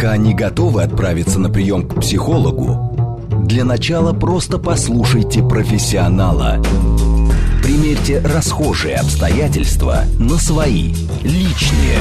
пока не готовы отправиться на прием к психологу, для начала просто послушайте профессионала. Примерьте расхожие обстоятельства на свои, личные.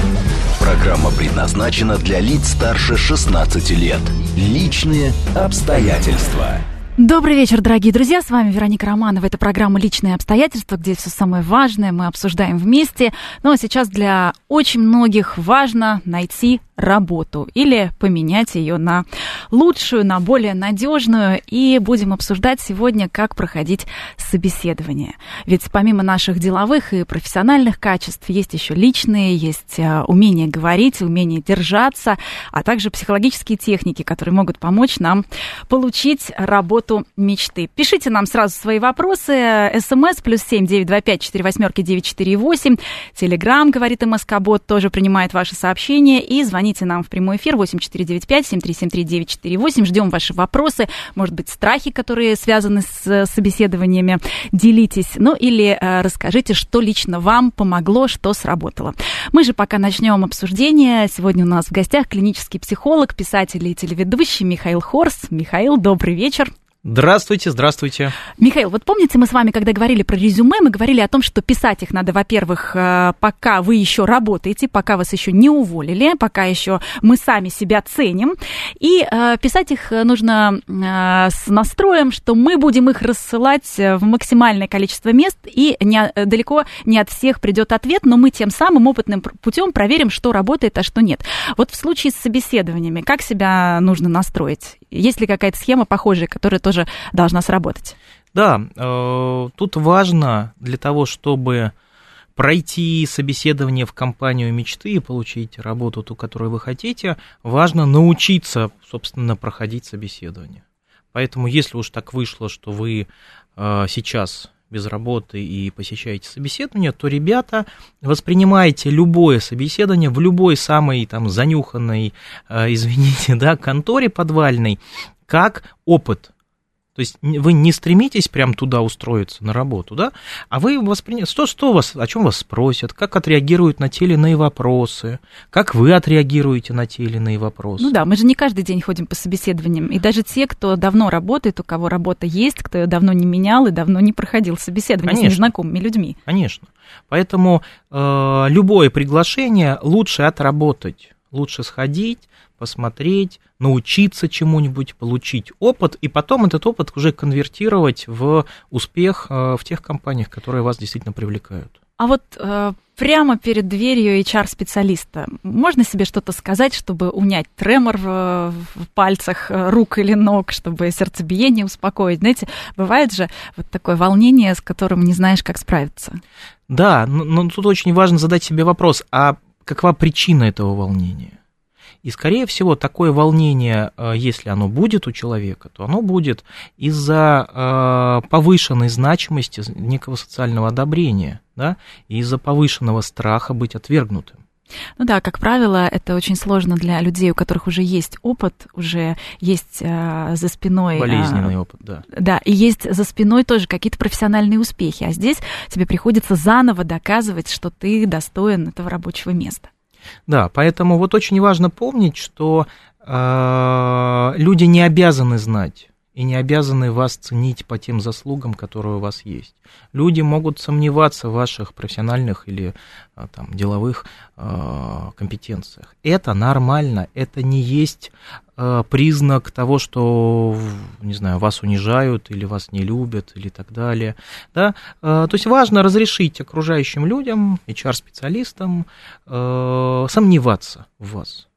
Программа предназначена для лиц старше 16 лет. Личные обстоятельства. Добрый вечер, дорогие друзья, с вами Вероника Романова. Это программа «Личные обстоятельства», где все самое важное мы обсуждаем вместе. Ну а сейчас для очень многих важно найти работу или поменять ее на лучшую, на более надежную. И будем обсуждать сегодня, как проходить собеседование. Ведь помимо наших деловых и профессиональных качеств есть еще личные, есть умение говорить, умение держаться, а также психологические техники, которые могут помочь нам получить работу мечты. Пишите нам сразу свои вопросы. СМС +7 925 48 948. Телеграм «Говорит МСК Бот» тоже принимает ваши сообщения. И звоните нам в прямой эфир 8495-7373948. Ждем ваши вопросы, может быть, страхи, которые связаны с собеседованиями. Делитесь, ну или расскажите, что лично вам помогло, что сработало. Мы же пока начнем обсуждение. Сегодня у нас в гостях клинический психолог, писатель и телеведущий Михаил Хорс. Михаил, добрый вечер. Здравствуйте, здравствуйте. Михаил, вот помните, мы с вами, когда говорили про резюме, мы говорили о том, что писать их надо, во-первых, пока вы еще работаете, пока вас еще не уволили, пока еще мы сами себя ценим. И писать их нужно с настроем, что мы будем их рассылать в максимальное количество мест, и далеко не от всех придет ответ, но мы тем самым опытным путем проверим, что работает, а что нет. Вот в случае с собеседованиями, как себя нужно настроить? Есть ли какая-то схема похожая, которая тоже должна сработать? Да, тут важно для того, чтобы пройти собеседование в компанию мечты и получить работу, ту, которую вы хотите, важно научиться, собственно, проходить собеседование. Поэтому, если уж так вышло, что вы сейчас без работы и посещаете собеседование, то, ребята, воспринимайте любое собеседование в любой самой там занюханной, извините, да, конторе подвальной, как опыт. То есть вы не стремитесь прям туда устроиться на работу, да, а вы воспринимаете, что вас, о чем вас спросят, как отреагируют на те или иные вопросы, как вы отреагируете на те или иные вопросы. Ну да, мы же не каждый день ходим по собеседованиям, и даже те, кто давно работает, у кого работа есть, кто ее давно не менял и давно не проходил собеседование, конечно, с незнакомыми людьми. Конечно, поэтому любое приглашение лучше отработать, лучше сходить, посмотреть, научиться чему-нибудь, получить опыт, и потом этот опыт уже конвертировать в успех в тех компаниях, которые вас действительно привлекают. А вот прямо перед дверью HR-специалиста можно себе что-то сказать, чтобы унять тремор в пальцах рук или ног, чтобы сердцебиение успокоить? Знаете, бывает же вот такое волнение, с которым не знаешь, как справиться. Да, но тут очень важно задать себе вопрос, а какова причина этого волнения? И, скорее всего, такое волнение, если оно будет у человека, то оно будет из-за повышенной значимости некого социального одобрения, да, и из-за повышенного страха быть отвергнутым. Ну да, как правило, это очень сложно для людей, у которых уже есть опыт, уже есть за спиной... Болезненный опыт, да. Да, и есть за спиной тоже какие-то профессиональные успехи, а здесь тебе приходится заново доказывать, что ты достоин этого рабочего места. Да, поэтому вот очень важно помнить, что люди не обязаны знать и не обязаны вас ценить по тем заслугам, которые у вас есть. Люди могут сомневаться в ваших профессиональных или там, деловых компетенциях. Это нормально, это не есть признак того, что, не знаю, вас унижают или вас не любят или так далее. Да? То есть важно разрешить окружающим людям, HR-специалистам сомневаться в вас.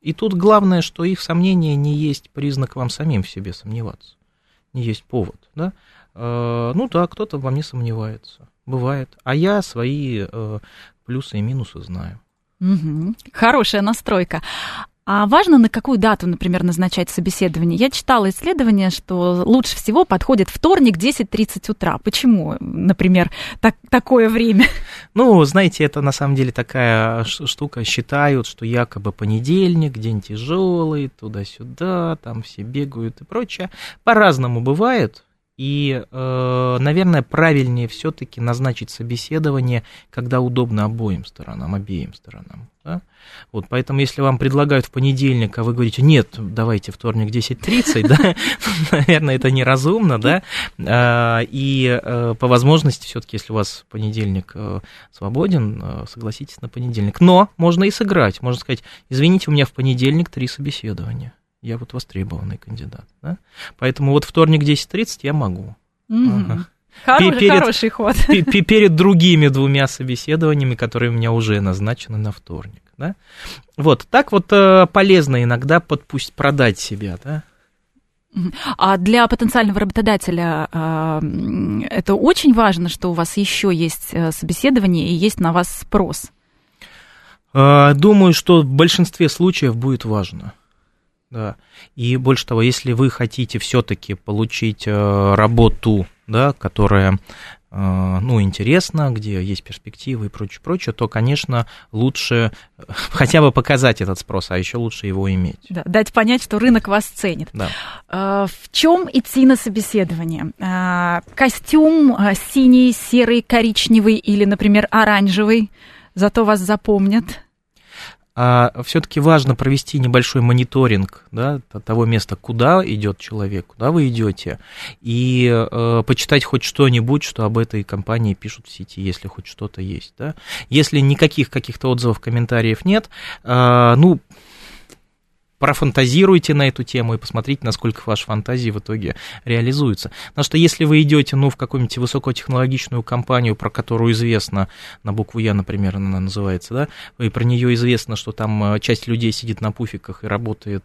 И тут главное, что их сомнения не есть признак вам самим в себе сомневаться, не есть повод. Да? Ну да, кто-то во мне сомневается, бывает, а я свои плюсы и минусы знаю. Угу. Хорошая настройка. А важно, на какую дату, например, назначать собеседование? Я читала исследование, что лучше всего подходит вторник, 10:30 утра. Почему, например, такое время? Ну, знаете, это на самом деле такая штука. Считают, что якобы понедельник, день тяжелый, туда-сюда, там все бегают и прочее. По-разному бывает. И, наверное, правильнее все-таки назначить собеседование, когда удобно обеим сторонам. Да? Вот, поэтому, если вам предлагают в понедельник, а вы говорите, нет, давайте вторник 10:30, наверное, это неразумно, да, и по возможности, все-таки, если у вас понедельник свободен, согласитесь на понедельник. Но можно и сыграть, можно сказать, извините, у меня в понедельник 3 собеседования. Я вот востребованный кандидат, да? Поэтому вот вторник 10:30 я могу. Ага. Хороший ход. Перед другими 2 собеседованиями, которые у меня уже назначены на вторник, да? Вот, так вот полезно иногда продать себя, да? А для потенциального работодателя это очень важно, что у вас еще есть собеседование и есть на вас спрос? Думаю, что в большинстве случаев будет важно. Да. И больше того, если вы хотите все-таки получить работу, да, которая, ну, интересна, где есть перспективы и прочее, то, конечно, лучше хотя бы показать этот спрос, а еще лучше его иметь. Да, дать понять, что рынок вас ценит. Да. В чем идти на собеседование? Костюм синий, серый, коричневый или, например, оранжевый, зато вас запомнят. Все-таки важно провести небольшой мониторинг, да, того места, куда идет человек, куда вы идете, и почитать хоть что-нибудь, что об этой компании пишут в сети, если хоть что-то есть. Да. Если никаких каких-то отзывов, комментариев нет, ну, профантазируйте на эту тему и посмотрите, насколько ваши фантазии в итоге реализуются. Потому что если вы идете, ну, в какую-нибудь высокотехнологичную компанию, про которую известно, на букву «Я», например, она называется, да, и про нее известно, что там часть людей сидит на пуфиках и работает,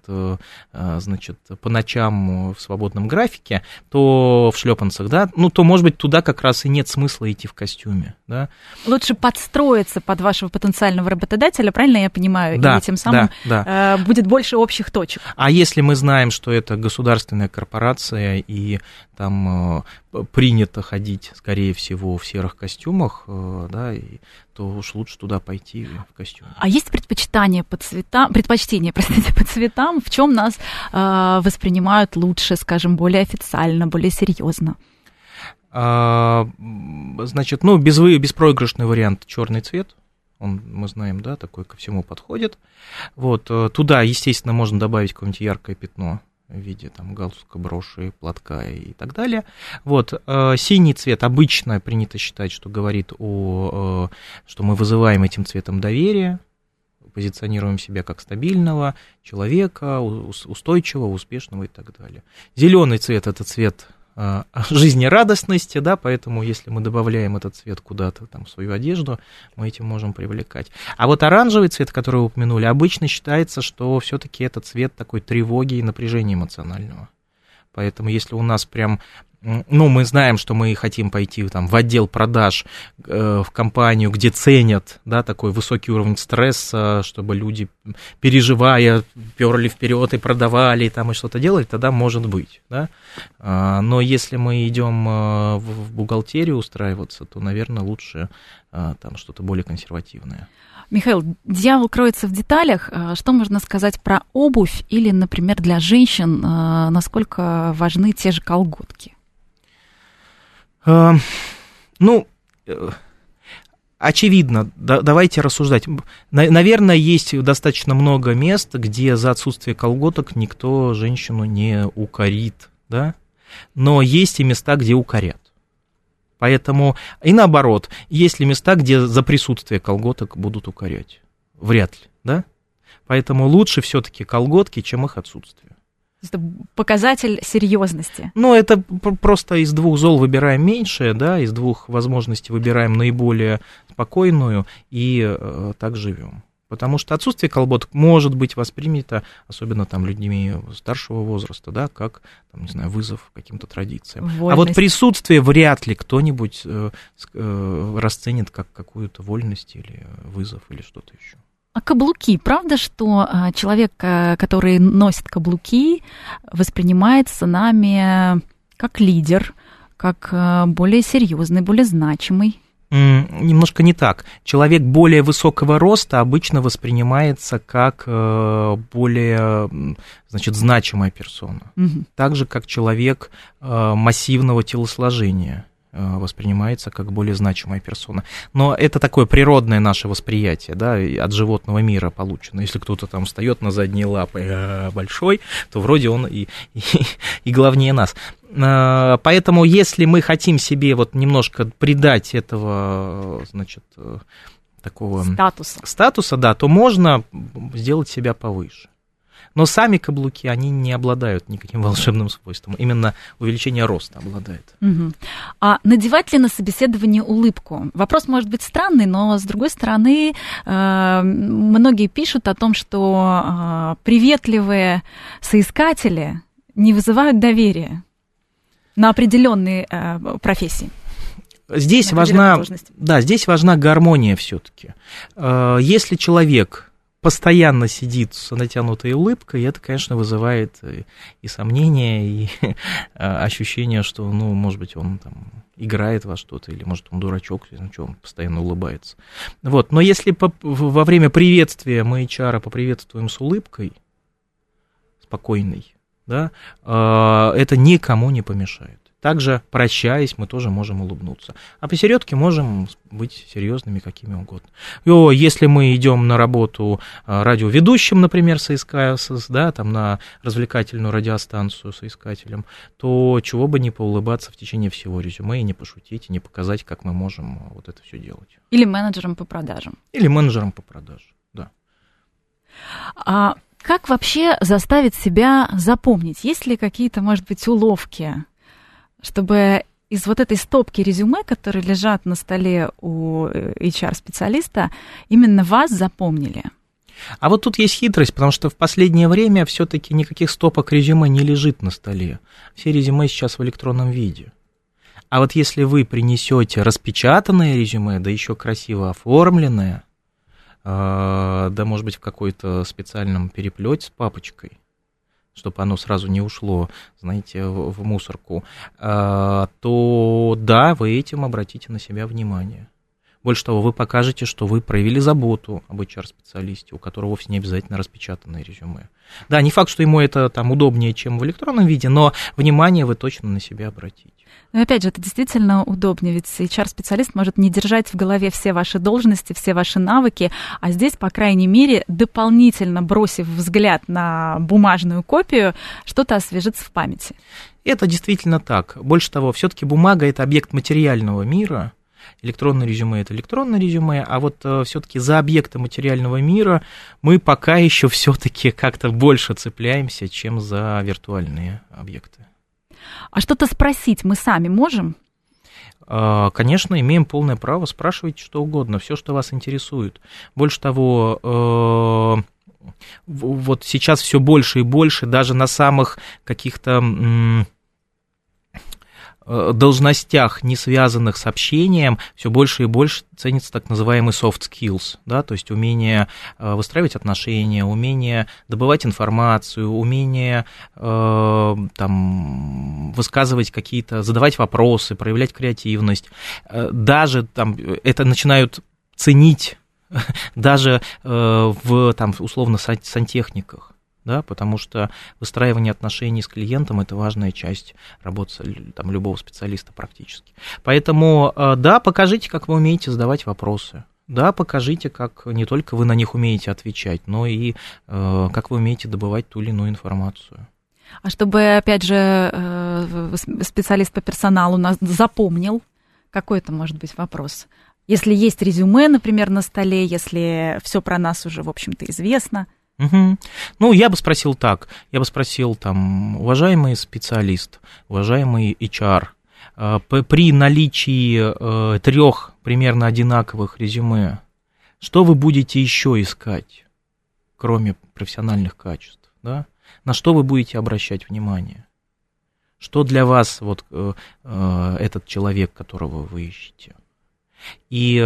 значит, по ночам в свободном графике, то в шлепанцах, да, ну, то, может быть, туда как раз и нет смысла идти в костюме, да. Лучше подстроиться под вашего потенциального работодателя, правильно я понимаю? Да, и тем самым будет больше общего. Общих точек. А если мы знаем, что это государственная корпорация, и там принято ходить, скорее всего, в серых костюмах, да, то уж лучше туда пойти в костюме. А есть предпочтение по цветам, в чем нас воспринимают лучше, скажем, более официально, более серьезно? Значит, ну, беспроигрышный вариант — черный цвет. Он, мы знаем, да, такой ко всему подходит. Вот, туда, естественно, можно добавить какое-нибудь яркое пятно в виде там галстука, броши, платка и так далее. Вот, синий цвет обычно принято считать, что говорит о, что мы вызываем этим цветом доверие, позиционируем себя как стабильного человека, устойчивого, успешного и так далее. Зеленый цвет – это цвет жизнерадостности, да, поэтому если мы добавляем этот цвет куда-то там в свою одежду, мы этим можем привлекать. А вот оранжевый цвет, который вы упомянули, обычно считается, что все-таки это цвет такой тревоги и напряжения эмоционального. Поэтому если у нас прям, ну, мы знаем, что мы хотим пойти там в отдел продаж, в компанию, где ценят, да, такой высокий уровень стресса, чтобы люди, переживая, перли вперед и продавали, и там и что-то делали, тогда может быть, да. Но если мы идем в бухгалтерию устраиваться, то, наверное, лучше там что-то более консервативное. Михаил, дьявол кроется в деталях. Что можно сказать про обувь или, например, для женщин, насколько важны те же колготки? Ну, очевидно, давайте рассуждать. Наверное, есть достаточно много мест, где за отсутствие колготок никто женщину не укорит, да? Но есть и места, где укорят. Поэтому, и наоборот, есть ли места, где за присутствие колготок будут укорять? Вряд ли, да? Поэтому лучше все-таки колготки, чем их отсутствие. Это показатель серьезности. Ну, это просто из 2 зол выбираем меньшее, да, из 2 возможностей выбираем наиболее спокойную и так живем. Потому что отсутствие колготок может быть воспринято, особенно там людьми старшего возраста, да, как, там, не знаю, вызов каким-то традициям. Вольность. А вот присутствие вряд ли кто-нибудь расценит как какую-то вольность или вызов или что-то еще. А каблуки, правда, что человек, который носит каблуки, воспринимается нами как лидер, как более серьезный, более значимый? немножко не так. Человек более высокого роста обычно воспринимается как более, значит, значимая персона. Угу. Так же, как человек массивного телосложения воспринимается как более значимая персона. Но это такое природное наше восприятие, да, от животного мира получено. Если кто-то там встает на задние лапы большой, то вроде он и главнее нас. Поэтому если мы хотим себе вот немножко придать этого, значит, такого статуса, да, то можно сделать себя повыше. Но сами каблуки, они не обладают никаким волшебным свойством. Именно увеличение роста обладает. Угу. А надевать ли на собеседование улыбку? Вопрос может быть странный, но, с другой стороны, многие пишут о том, что приветливые соискатели не вызывают доверия на определенные профессии. Здесь важна гармония все-таки. Если человек постоянно сидит с натянутой улыбкой, и это, конечно, вызывает и сомнения, и ощущение, что, ну, может быть, он там играет во что-то, или, может, он дурачок, что он постоянно улыбается. Вот. Но если во время приветствия мы HR поприветствуем с улыбкой, спокойной, да, это никому не помешает. Также, прощаясь, мы тоже можем улыбнуться. А посередке можем быть серьезными какими угодно. И если мы идем на работу радиоведущим, например, да, там, на развлекательную радиостанцию соискателем, то чего бы не поулыбаться в течение всего резюме и не пошутить, и не показать, как мы можем вот это все делать. Или менеджером по продажам. Да. А как вообще заставить себя запомнить? Есть ли какие-то, может быть, уловки, чтобы из вот этой стопки резюме, которые лежат на столе у HR-специалиста, именно вас запомнили? А вот тут есть хитрость, потому что в последнее время все-таки никаких стопок резюме не лежит на столе. Все резюме сейчас в электронном виде. А вот если вы принесете распечатанное резюме, да еще красиво оформленное, да, может быть, в какой-то специальном переплете с папочкой, чтобы оно сразу не ушло, знаете, в мусорку, то да, вы этим обратите на себя внимание. Больше того, вы покажете, что вы проявили заботу об HR-специалисте, у которого вовсе не обязательно распечатанное резюме. Да, не факт, что ему это там удобнее, чем в электронном виде, но внимание вы точно на себя обратите. Но опять же, это действительно удобнее, ведь HR-специалист может не держать в голове все ваши должности, все ваши навыки, а здесь, по крайней мере, дополнительно бросив взгляд на бумажную копию, что-то освежится в памяти. Это действительно так. Больше того, все-таки бумага – это объект материального мира, электронное резюме – это электронное резюме, а вот все-таки за объекты материального мира мы пока еще все-таки как-то больше цепляемся, чем за виртуальные объекты. А что-то спросить мы сами можем? Конечно, имеем полное право спрашивать что угодно, все, что вас интересует. Больше того, вот сейчас все больше и больше, даже на самых каких-то должностях, не связанных с общением, все больше и больше ценится так называемый soft skills, да, то есть умение выстраивать отношения, умение добывать информацию, умение там высказывать какие-то, задавать вопросы, проявлять креативность. Даже там это начинают ценить даже в там условно сантехниках. Да, потому что выстраивание отношений с клиентом – это важная часть работы там любого специалиста практически. Поэтому, да, покажите, как вы умеете задавать вопросы. Да, покажите, как не только вы на них умеете отвечать, но и как вы умеете добывать ту или иную информацию. А чтобы, опять же, специалист по персоналу нас запомнил, какой это может быть вопрос? Если есть резюме, например, на столе, если все про нас уже, в общем-то, известно. Угу. Ну, я бы спросил так, там, уважаемый специалист, уважаемый HR, при наличии трех примерно одинаковых резюме, что вы будете еще искать, кроме профессиональных качеств, да? На что вы будете обращать внимание? Что для вас вот этот человек, которого вы ищете? И,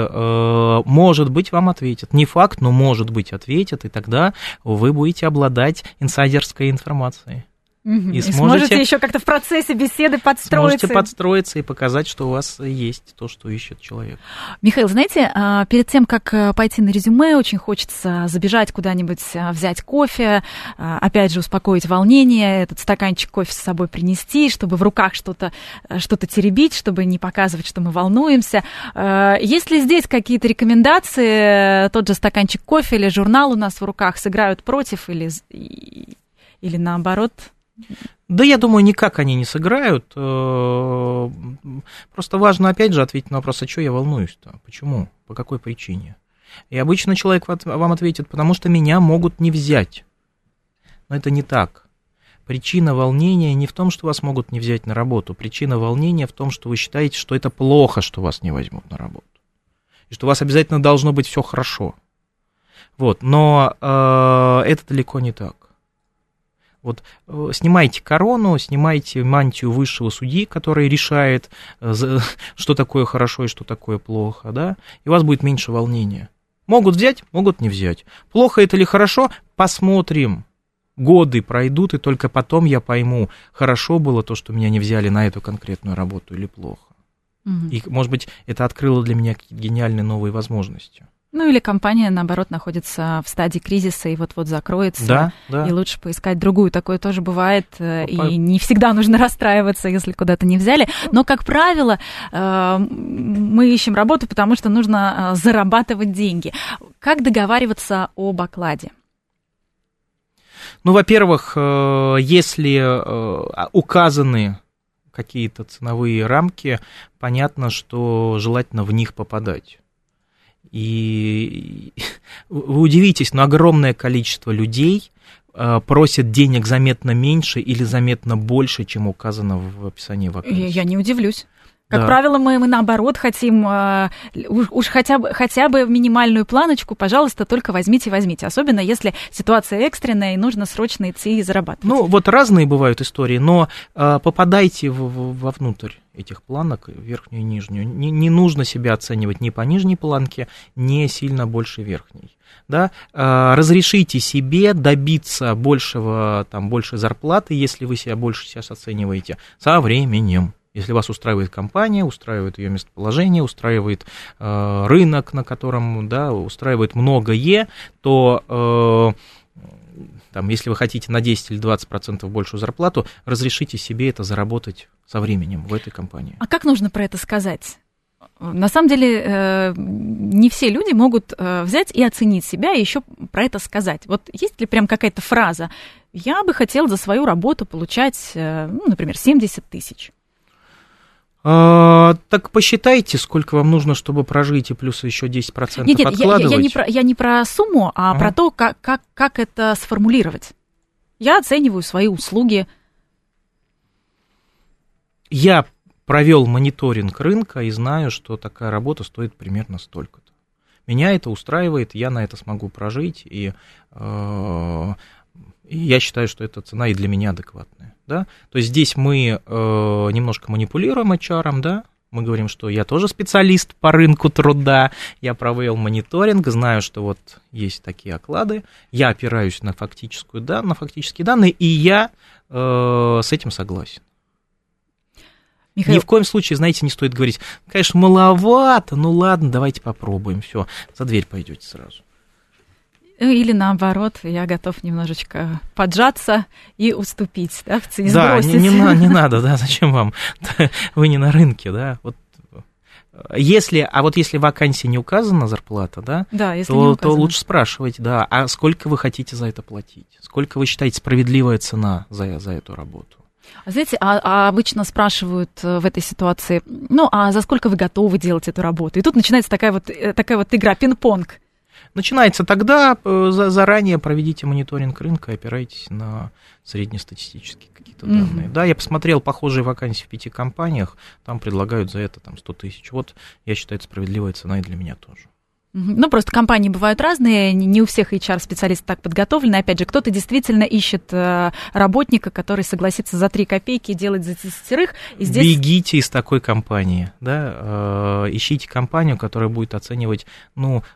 может быть, вам ответят. Не факт, но, может быть, ответят, и тогда вы будете обладать инсайдерской информацией. И сможете еще как-то в процессе беседы подстроиться. Сможете подстроиться и показать, что у вас есть то, что ищет человек. Михаил, знаете, перед тем, как пойти на резюме, очень хочется забежать куда-нибудь, взять кофе, опять же, успокоить волнение, этот стаканчик кофе с собой принести, чтобы в руках что-то теребить, чтобы не показывать, что мы волнуемся. Есть ли здесь какие-то рекомендации? Тот же стаканчик кофе или журнал у нас в руках сыграют против или наоборот? Да, я думаю, никак они не сыграют. Просто важно, опять же, ответить на вопрос, а чего я волнуюсь-то? Почему? По какой причине? И обычно человек вам ответит, потому что меня могут не взять. Но это не так. Причина волнения не в том, что вас могут не взять на работу. Причина волнения в том, что вы считаете, что это плохо, что вас не возьмут на работу. И что у вас обязательно должно быть все хорошо. Вот. Но это далеко не так. Вот снимайте корону, снимайте мантию высшего судьи, который решает, что такое хорошо и что такое плохо, да, и у вас будет меньше волнения. Могут взять, могут не взять. Плохо это или хорошо, посмотрим. Годы пройдут, и только потом я пойму, хорошо было то, что меня не взяли на эту конкретную работу, или плохо. Угу. И, может быть, это открыло для меня какие-то гениальные новые возможности. Ну, или компания, наоборот, находится в стадии кризиса и вот-вот закроется, да. И лучше поискать другую. Такое тоже бывает, и не всегда нужно расстраиваться, если куда-то не взяли. Но, как правило, мы ищем работу, потому что нужно зарабатывать деньги. Как договариваться об окладе? Ну, во-первых, если указаны какие-то ценовые рамки, понятно, что желательно в них попадать. И вы удивитесь, но огромное количество людей просят денег заметно меньше или заметно больше, чем указано в описании вакансии. Я не удивлюсь. Как правило, мы наоборот хотим уж хотя бы минимальную планочку, пожалуйста, только возьмите. Особенно если ситуация экстренная и нужно срочно идти и зарабатывать. Ну, вот разные бывают истории, но попадайте вовнутрь этих планок, верхнюю и нижнюю. Не нужно себя оценивать ни по нижней планке, ни сильно больше верхней. Да? Разрешите себе добиться большей зарплаты, если вы себя больше сейчас оцениваете, со временем. Если вас устраивает компания, устраивает ее местоположение, устраивает рынок, на котором, устраивает многое, то если вы хотите на 10 или 20% большую зарплату, разрешите себе это заработать со временем в этой компании. А как нужно про это сказать? На самом деле, не все люди могут взять и оценить себя, и еще про это сказать. Вот есть ли прям какая-то фраза? Я бы хотел за свою работу получать, например, 70 тысяч. Так посчитайте, сколько вам нужно, чтобы прожить, и плюс еще 10% откладывать. Я не про сумму, а про то, как это сформулировать. Я оцениваю свои услуги. Я провел мониторинг рынка и знаю, что такая работа стоит примерно столько-то. Меня это устраивает, я на это смогу прожить, и я считаю, что эта цена и для меня адекватная. Да? То есть здесь мы немножко манипулируем HR, да? Мы говорим, что я тоже специалист по рынку труда, я провел мониторинг, знаю, что вот есть такие оклады, я опираюсь на фактические данные, и я с этим согласен. Михаил... Ни в коем случае, знаете, не стоит говорить, конечно, маловато, ну ладно, давайте попробуем, все, за дверь пойдете сразу. Или наоборот, я готов немножечко поджаться и уступить, да, в цене сбросить. Да, не надо, да, зачем вам? Вы не на рынке, да. Вот если в вакансии не указана зарплата, то лучше спрашивать, а сколько вы хотите за это платить? Сколько вы считаете справедливая цена за эту работу? Знаете, обычно спрашивают в этой ситуации, а за сколько вы готовы делать эту работу? И тут начинается такая вот игра пинг-понг. Начинается тогда, заранее проведите мониторинг рынка, опирайтесь на среднестатистические какие-то данные. Да, я посмотрел похожие вакансии в 5 компаниях, там предлагают за это 100 тысяч. Вот, я считаю, это справедливая цена и для меня тоже. Просто компании бывают разные, не у всех HR-специалистов так подготовлены. Опять же, кто-то действительно ищет работника, который согласится за 3 копейки делать за 10. Бегите из такой компании, ищите компанию, которая будет оценивать,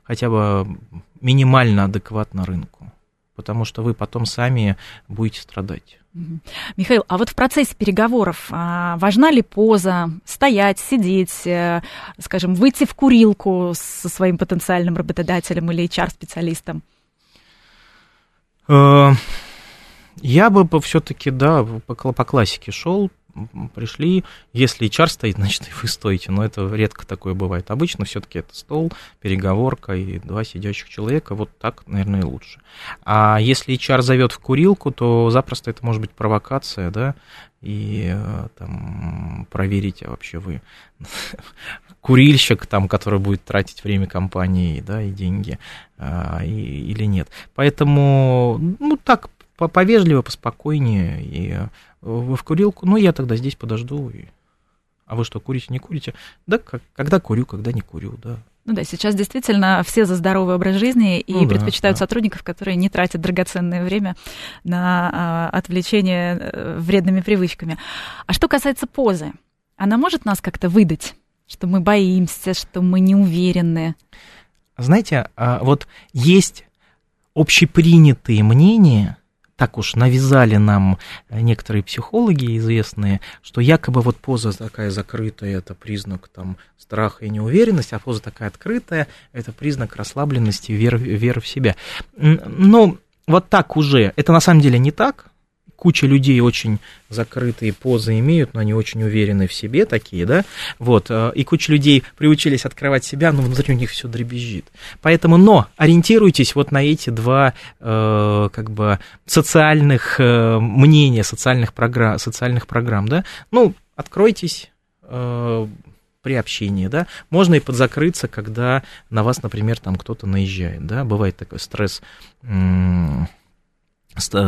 хотя бы минимально адекватно рынку. потому что вы потом сами будете страдать. Михаил, а вот в процессе переговоров важна ли поза, стоять, сидеть, скажем, выйти в курилку со своим потенциальным работодателем или HR-специалистом? Я бы все-таки, да, по классике шел, пришли, если HR стоит, значит, и вы стоите, но это редко такое бывает. Обычно все-таки это стол, переговорка и два сидящих человека, вот так, наверное, и лучше. А если HR зовет в курилку, то запросто это может быть провокация, да, и там проверить, а вообще вы курильщик, там, который будет тратить время компании, да, и деньги, или нет. Поэтому, ну, так, повежливо, поспокойнее, и вы в курилку, ну, я тогда здесь подожду. А вы что, курите, не курите? Да, когда курю, когда не курю, да. Ну да, сейчас действительно все за здоровый образ жизни и предпочитают сотрудников, которые не тратят драгоценное время на отвлечение вредными привычками. А что касается позы, она может нас как-то выдать, что мы боимся, что мы не уверены? Знаете, вот есть общепринятые мнения, так уж навязали нам некоторые психологи известные, что якобы вот поза такая закрытая, это признак там страха и неуверенности, а поза такая открытая, это признак расслабленности, веры в себя. Ну, вот так уже, это на самом деле не так. Куча людей очень закрытые позы имеют, но они очень уверены в себе такие, да, вот, и куча людей приучились открывать себя, но внутри у них все дребезжит. Поэтому, но ориентируйтесь вот на эти два, как бы, социальных мнения, социальных программ, да, ну, откройтесь при общении, да, можно и подзакрыться, когда на вас, например, там кто-то наезжает, да, бывает такой стресс,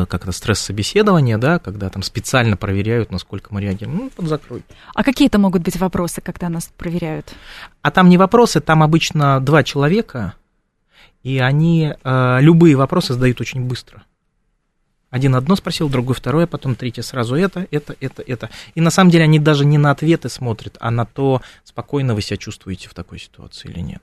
как-то стресс-собеседование, да, когда там специально проверяют, насколько мы реагируем. Ну, подзакрой. А какие это могут быть вопросы, когда нас проверяют? А там не вопросы, там обычно два человека, и они любые вопросы задают очень быстро. Один одно спросил, другой второе, потом третье сразу это. И на самом деле они даже не на ответы смотрят, а на то, спокойно вы себя чувствуете в такой ситуации или нет.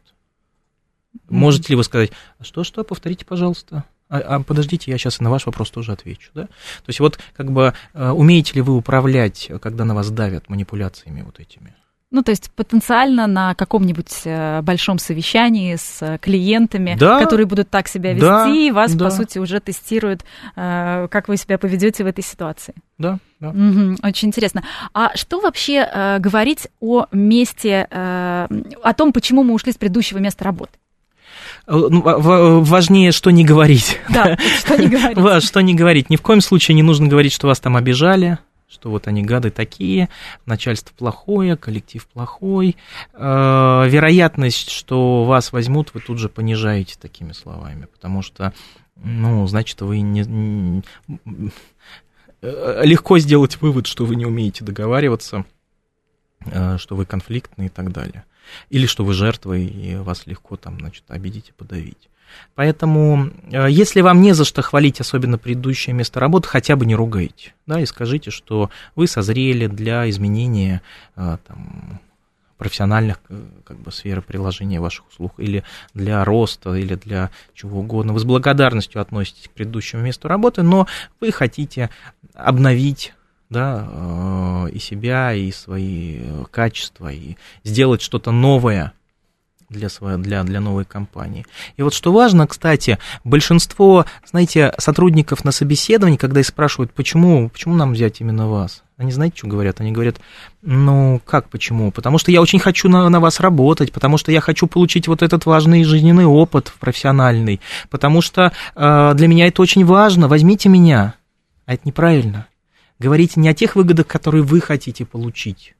Можете ли вы сказать, что, повторите, пожалуйста. Подождите, я сейчас и на ваш вопрос тоже отвечу, да? То есть вот как бы умеете ли вы управлять, когда на вас давят манипуляциями вот этими? Ну, то есть потенциально на каком-нибудь большом совещании с клиентами, да, которые будут так себя вести, и вас, по сути, уже тестируют, как вы себя поведете в этой ситуации. Да. Угу, очень интересно. А что вообще говорить о месте, о том, почему мы ушли с предыдущего места работы? Важнее, что не говорить. Да, что не говорить. Что не говорить. Ни в коем случае не нужно говорить, что вас там обижали, что вот они гады такие, начальство плохое, коллектив плохой. Вероятность, что вас возьмут, вы тут же понижаете такими словами, потому что, ну, значит, вы не... Легко сделать вывод, что вы не умеете договариваться, что вы конфликтны и так далее. Или что вы жертва, и вас легко там, значит, обидеть и подавить. Поэтому, если вам не за что хвалить, особенно предыдущее место работы, хотя бы не ругайте, да, и скажите, что вы созрели для изменения там, профессиональных, как бы, сферы приложения ваших услуг, или для роста, или для чего угодно. Вы с благодарностью относитесь к предыдущему месту работы, но вы хотите обновить, да, и себя, и свои качества, и сделать что-то новое для новой компании. И вот что важно, кстати, большинство, знаете, сотрудников на собеседовании, когда их спрашивают, почему нам взять именно вас, они, знаете, что говорят? Они говорят, ну, как почему? Потому что я очень хочу на вас работать, потому что я хочу получить вот этот важный жизненный опыт профессиональный, потому что для меня это очень важно, возьмите меня. А это неправильно. Говорите не о тех выгодах, которые вы хотите получить,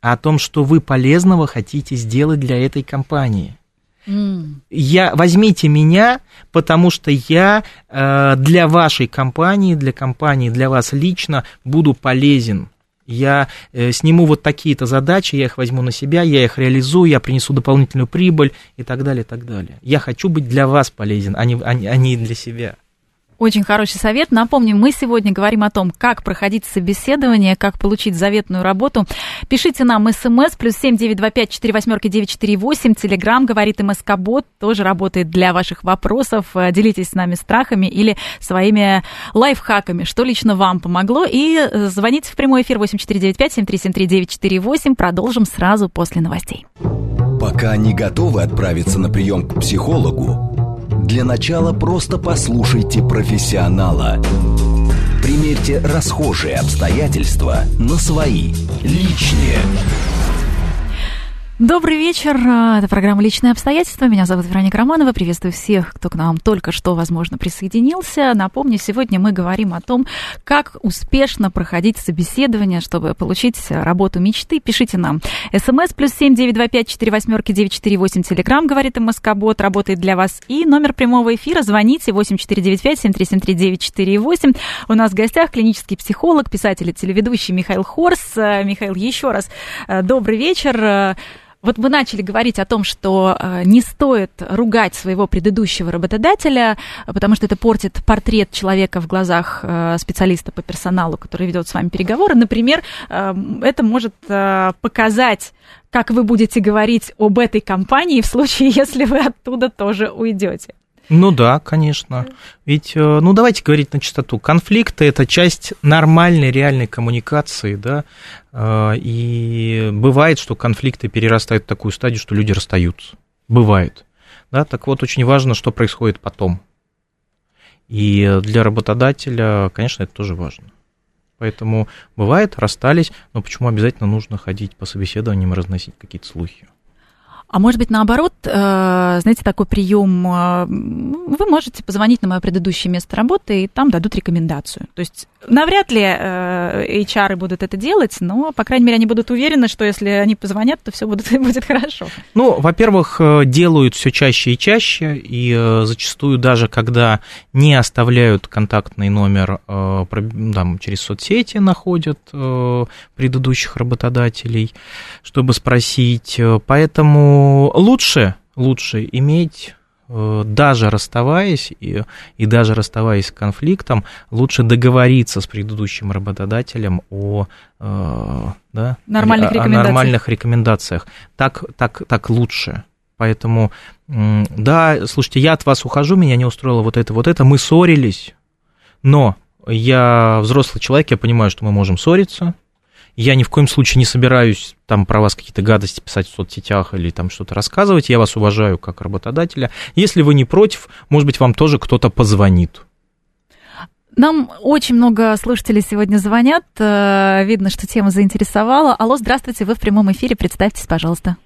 а о том, что вы полезного хотите сделать для этой компании. Возьмите меня, потому что я для вашей компании, для вас лично буду полезен. Я сниму вот такие-то задачи, я их возьму на себя, я их реализую, я принесу дополнительную прибыль и так далее, и так далее. Я хочу быть для вас полезен, а не для себя. Очень хороший совет. Напомню, мы сегодня говорим о том, как проходить собеседование, как получить заветную работу. Пишите нам смс +7 925 48 948. Телеграм «Говорит МСК-бот» тоже работает для ваших вопросов. Делитесь с нами страхами или своими лайфхаками, что лично вам помогло. И звоните в прямой эфир 8495-7373-948. Продолжим сразу после новостей. Пока не готовы отправиться на прием к психологу, для начала просто послушайте профессионала. Примерьте расхожие обстоятельства на свои, личные. Добрый вечер. Это программа «Личные обстоятельства». Меня зовут Вероника Романова. Приветствую всех, кто к нам только что, возможно, присоединился. Напомню, сегодня мы говорим о том, как успешно проходить собеседование, чтобы получить работу мечты. Пишите нам. СМС +7 925 48 948. Телеграм «Говорит МСК-бот» работает для вас. И номер прямого эфира. Звоните 8495 7373 948. У нас в гостях клинический психолог, писатель и телеведущий Михаил Хорс. Михаил, еще раз добрый вечер. Вот мы начали говорить о том, что не стоит ругать своего предыдущего работодателя, потому что это портит портрет человека в глазах специалиста по персоналу, который ведет с вами переговоры. Например, это может показать, как вы будете говорить об этой компании в случае, если вы оттуда тоже уйдете. Ну да, конечно. Ведь, ну давайте говорить на чистоту. Конфликты – это часть нормальной, реальной коммуникации, да. И бывает, что конфликты перерастают в такую стадию, что люди расстаются. Бывает. Да? Так вот, очень важно, что происходит потом. И для работодателя, конечно, это тоже важно. Поэтому бывает, расстались, но почему обязательно нужно ходить по собеседованиям и разносить какие-то слухи? А может быть, наоборот, знаете, такой прием: вы можете позвонить на мое предыдущее место работы, и там дадут рекомендацию. То есть навряд ли HR будут это делать, но, по крайней мере, они будут уверены, что если они позвонят, то все будет хорошо. Ну, во-первых, делают все чаще и чаще, и зачастую даже когда не оставляют контактный номер, там, через соцсети находят предыдущих работодателей, чтобы спросить. Поэтому лучше иметь, даже расставаясь, и даже расставаясь с конфликтом, лучше договориться с предыдущим работодателем о, да, нормальных рекомендациях. Так лучше. Поэтому, да, слушайте, я от вас ухожу, меня не устроило вот это, мы ссорились, но я взрослый человек, я понимаю, что мы можем ссориться. Я ни в коем случае не собираюсь там про вас какие-то гадости писать в соцсетях или там что-то рассказывать. Я вас уважаю как работодателя. Если вы не против, может быть, вам тоже кто-то позвонит. Нам очень много слушателей сегодня звонят. Видно, что тема заинтересовала. Алло, здравствуйте, вы в прямом эфире. Представьтесь, пожалуйста.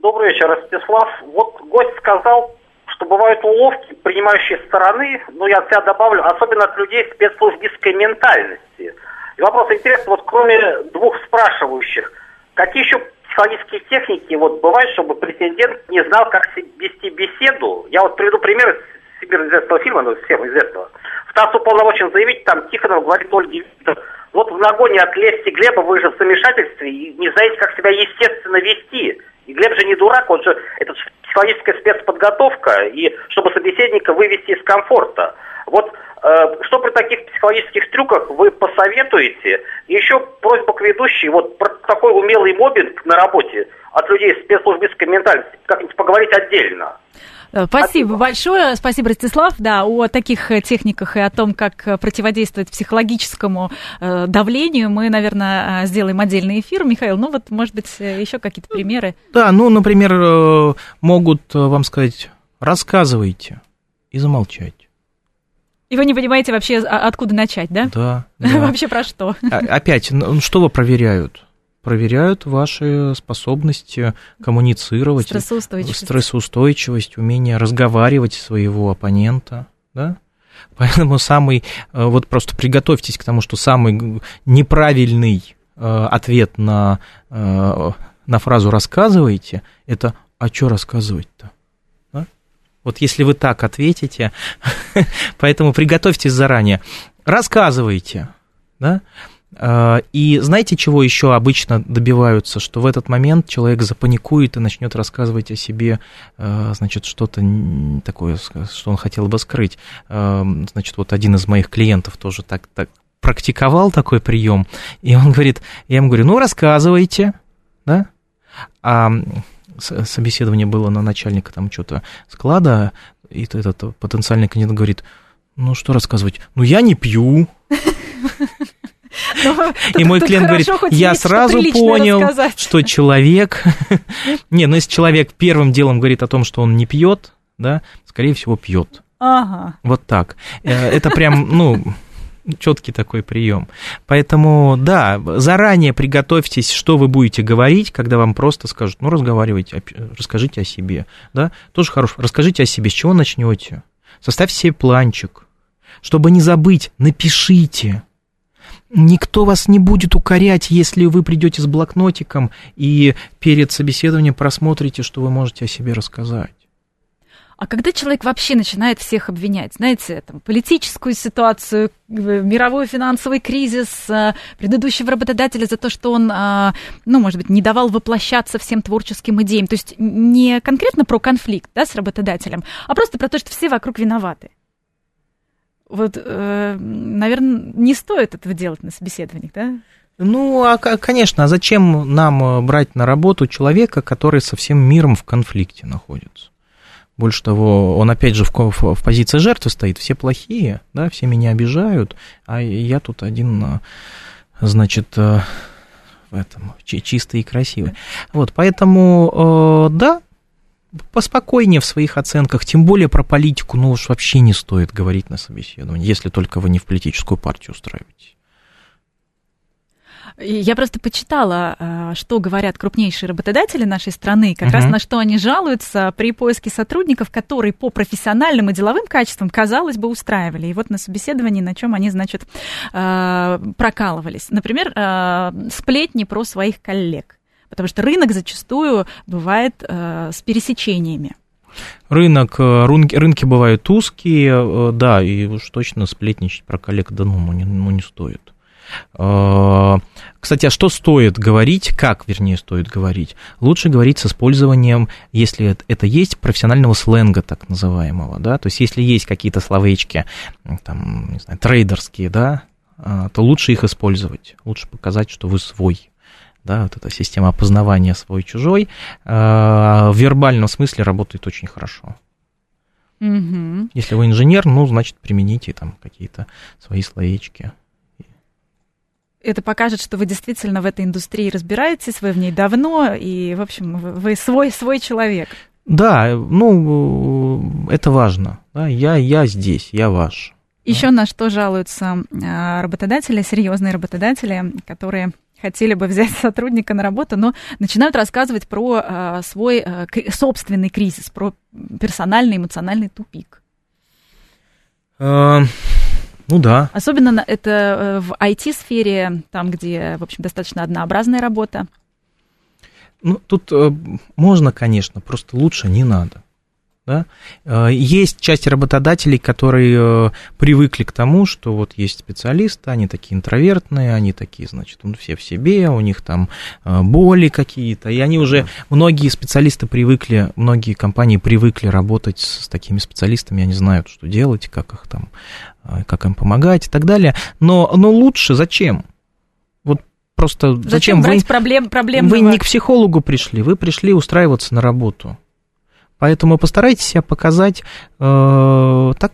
Добрый вечер, Ростислав. Вот гость сказал, что бывают уловки принимающей стороны, ну, я от себя добавлю, особенно от людей спецслужбистской ментальности. И вопрос интересный, вот кроме двух спрашивающих, какие еще психологические техники вот бывают, чтобы претендент не знал, как вести беседу? Я вот приведу пример из всемирно известного фильма, ну, всем известного. В ТАСС уполномочен заявить, там Тихонов говорит Ольге Викторовне: вот в нагоне от Лести Глеба вы же в замешательстве и не знаете, как себя естественно вести. И Глеб же не дурак, он же, это психологическая спецподготовка, и чтобы собеседника вывести из комфорта. Вот что при таких психологических трюках вы посоветуете? И еще просьба к ведущей, вот про такой умелый моббинг на работе от людей с спецслужбистской ментальностью, как-нибудь поговорить отдельно. Спасибо большое. Спасибо, Ростислав. Да, о таких техниках и о том, как противодействовать психологическому давлению, мы, наверное, сделаем отдельный эфир. Михаил, ну вот, может быть, еще какие-то примеры? Да, ну, например, могут вам сказать: рассказывайте, и замолчать. И вы не понимаете вообще, откуда начать, да? Да. Вообще про что? Опять, что проверяют? Проверяют ваши способности коммуницировать. Стрессоустойчивость, умение разговаривать своего оппонента, да? Поэтому вот просто приготовьтесь к тому, что самый неправильный ответ на фразу «рассказывайте» – это «а что рассказывать-то?». Вот если вы так ответите, поэтому приготовьтесь заранее. Рассказывайте, да? И знаете, чего еще обычно добиваются? Что в этот момент человек запаникует и начнет рассказывать о себе, значит, что-то такое, что он хотел бы скрыть. Значит, вот один из моих клиентов тоже так практиковал такой прием, и он говорит, я ему говорю, ну, рассказывайте, да, а собеседование было на начальника там что-то склада, и этот потенциальный кандидат говорит, ну, что рассказывать, ну, я не пью. И мой клиент говорит, я сразу понял, что человек... Не, ну если человек первым делом говорит о том, что он не пьет, да, скорее всего, пьет. Ага. Вот так. Это прям, ну, четкий такой прием. Поэтому, да, заранее приготовьтесь, что вы будете говорить, когда вам просто скажут, ну, разговаривайте, расскажите о себе. Да, тоже хорошо. Расскажите о себе, с чего начнете. Составьте себе планчик. Чтобы не забыть, напишите. Никто вас не будет укорять, если вы придете с блокнотиком и перед собеседованием просмотрите, что вы можете о себе рассказать. А когда человек вообще начинает всех обвинять, знаете, там, политическую ситуацию, мировой финансовый кризис, предыдущего работодателя за то, что он, ну, может быть, не давал воплощаться всем творческим идеям, то есть не конкретно про конфликт, да, с работодателем, а просто про то, что все вокруг виноваты. Вот, наверное, не стоит этого делать на собеседованиях, да? Ну, конечно, а зачем нам брать на работу человека, который со всем миром в конфликте находится? Больше того, он опять же в позиции жертвы стоит, все плохие, да, все меня обижают, а я тут один, значит, в этом, чистый и красивый. Вот, поэтому, да, поспокойнее в своих оценках, тем более про политику, ну уж вообще не стоит говорить на собеседовании, если только вы не в политическую партию устраиваетесь. Я просто почитала, что говорят крупнейшие работодатели нашей страны, как раз на что они жалуются при поиске сотрудников, которые по профессиональным и деловым качествам, казалось бы, устраивали. И вот на собеседовании, на чем они, значит, прокалывались. Например, сплетни про своих коллег. Потому что рынок зачастую бывает с пересечениями. Рынки бывают узкие, да, и уж точно сплетничать про коллег, да, ну, не стоит. Кстати, а что стоит говорить, стоит говорить? Лучше говорить с использованием, если это есть, профессионального сленга так называемого, да, то есть если есть какие-то словечки, там, не знаю, трейдерские, да, то лучше их использовать, лучше показать, что вы свой. Да, вот эта система опознавания свой-чужой в вербальном смысле работает очень хорошо. Угу. Если вы инженер, ну, значит, примените там какие-то свои словечки. Это покажет, что вы действительно в этой индустрии разбираетесь, вы в ней давно, и, в общем, вы свой человек. Да, ну, это важно. Да, я здесь, я ваш. Еще на что жалуются работодатели, серьезные работодатели, которые... хотели бы взять сотрудника на работу, но начинают рассказывать про свой собственный кризис, про персональный эмоциональный тупик. Ну да. Особенно это в IT-сфере, там, где, в общем, достаточно однообразная работа. Ну, тут можно, конечно, просто лучше не надо. Да? Есть часть работодателей, которые привыкли к тому, что вот есть специалисты, они такие интровертные, они такие, значит, все в себе, у них там боли какие-то, и они уже, многие специалисты привыкли, многие компании привыкли работать с такими специалистами, они знают, что делать, как их там, как им помогать и так далее, но лучше зачем? Просто зачем брать проблемного? Вы не к психологу пришли, вы пришли устраиваться на работу. Поэтому постарайтесь себя показать так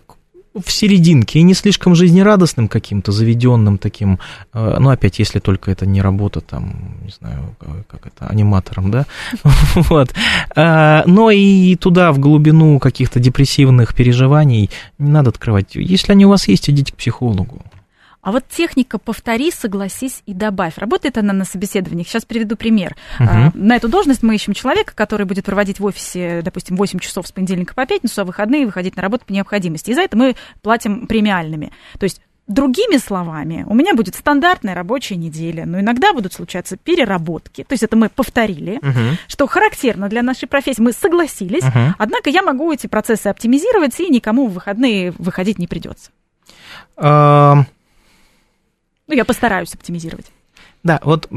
в серединке и не слишком жизнерадостным каким-то, заведенным таким, ну, опять, если только это не работа, там, не знаю, как это, аниматором, да, вот, но и туда, в глубину каких-то депрессивных переживаний не надо открывать. Если они у вас есть, идите к психологу. А вот техника «повтори, согласись и добавь». Работает она на собеседованиях. Сейчас приведу пример. На эту должность мы ищем человека, который будет проводить в офисе, допустим, 8 часов с понедельника по пятницу, а в выходные выходить на работу по необходимости. И за это мы платим премиальными. То есть, другими словами, у меня будет стандартная рабочая неделя, но иногда будут случаться переработки. То есть это мы повторили, что характерно для нашей профессии. Мы согласились, однако я могу эти процессы оптимизировать, и никому в выходные выходить не придется. Ну, я постараюсь оптимизировать. Да, вот,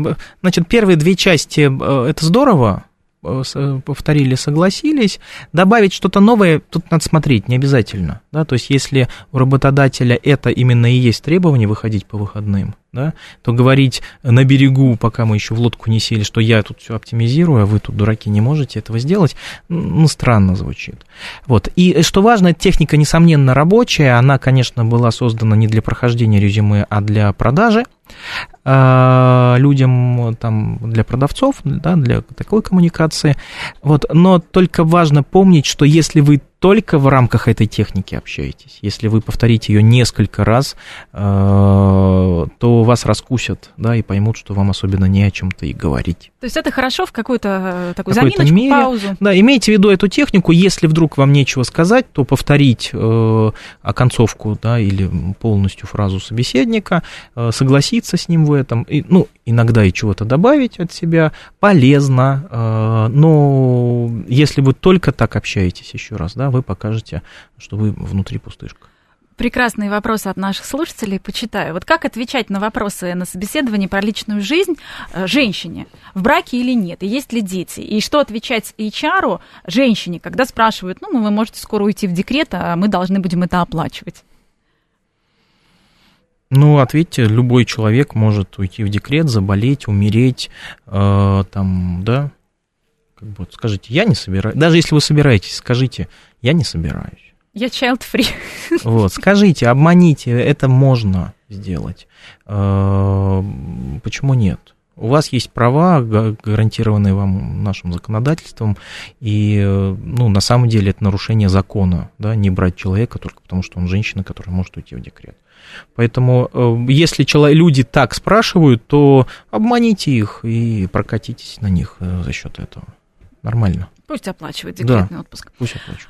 значит, первые две части – это здорово, повторили, согласились. Добавить что-то новое, тут надо смотреть, не обязательно. Да? То есть, если у работодателя это именно и есть требование выходить по выходным, да, то говорить на берегу, пока мы еще в лодку не сели, что я тут все оптимизирую, а вы тут, дураки, не можете этого сделать, ну, странно звучит. Вот. И что важно, техника, несомненно, рабочая, она, конечно, была создана не для прохождения резюме, а для продажи людям, там, для продавцов, да, для такой коммуникации. Вот. Но только важно помнить, что если вы только в рамках этой техники общаетесь, если вы повторите ее несколько раз, то вас раскусят, да, и поймут, что вам особенно не о чем-то и говорить. То есть это хорошо в какую-то такую заминочку, мере, паузу? Да, имейте в виду эту технику, если вдруг вам нечего сказать, то повторить оконцовку, да, или полностью фразу собеседника, согласиться с ним в этом, и, ну, иногда и чего-то добавить от себя полезно, но если вы только так общаетесь, еще раз, да, вы покажете, что вы внутри пустышка. Прекрасные вопросы от наших слушателей, почитаю. Вот как отвечать на вопросы на собеседовании про личную жизнь женщине, в браке или нет, и есть ли дети, и что отвечать HR-у женщине, когда спрашивают, ну, вы можете скоро уйти в декрет, а мы должны будем это оплачивать? Ну, ответьте, любой человек может уйти в декрет, заболеть, умереть, там, да, как бы скажите, я не собираюсь, даже если вы собираетесь, скажите, я не собираюсь. Я child-free. Вот, скажите, обманите, это можно сделать. Почему нет? У вас есть права, гарантированные вам нашим законодательством, и, ну, на самом деле это нарушение закона, да, не брать человека только потому, что он женщина, которая может уйти в декрет. Поэтому, если люди так спрашивают, то обманите их и прокатитесь на них за счет этого. Нормально. Пусть оплачивают декретный, да, отпуск. Пусть оплачивают.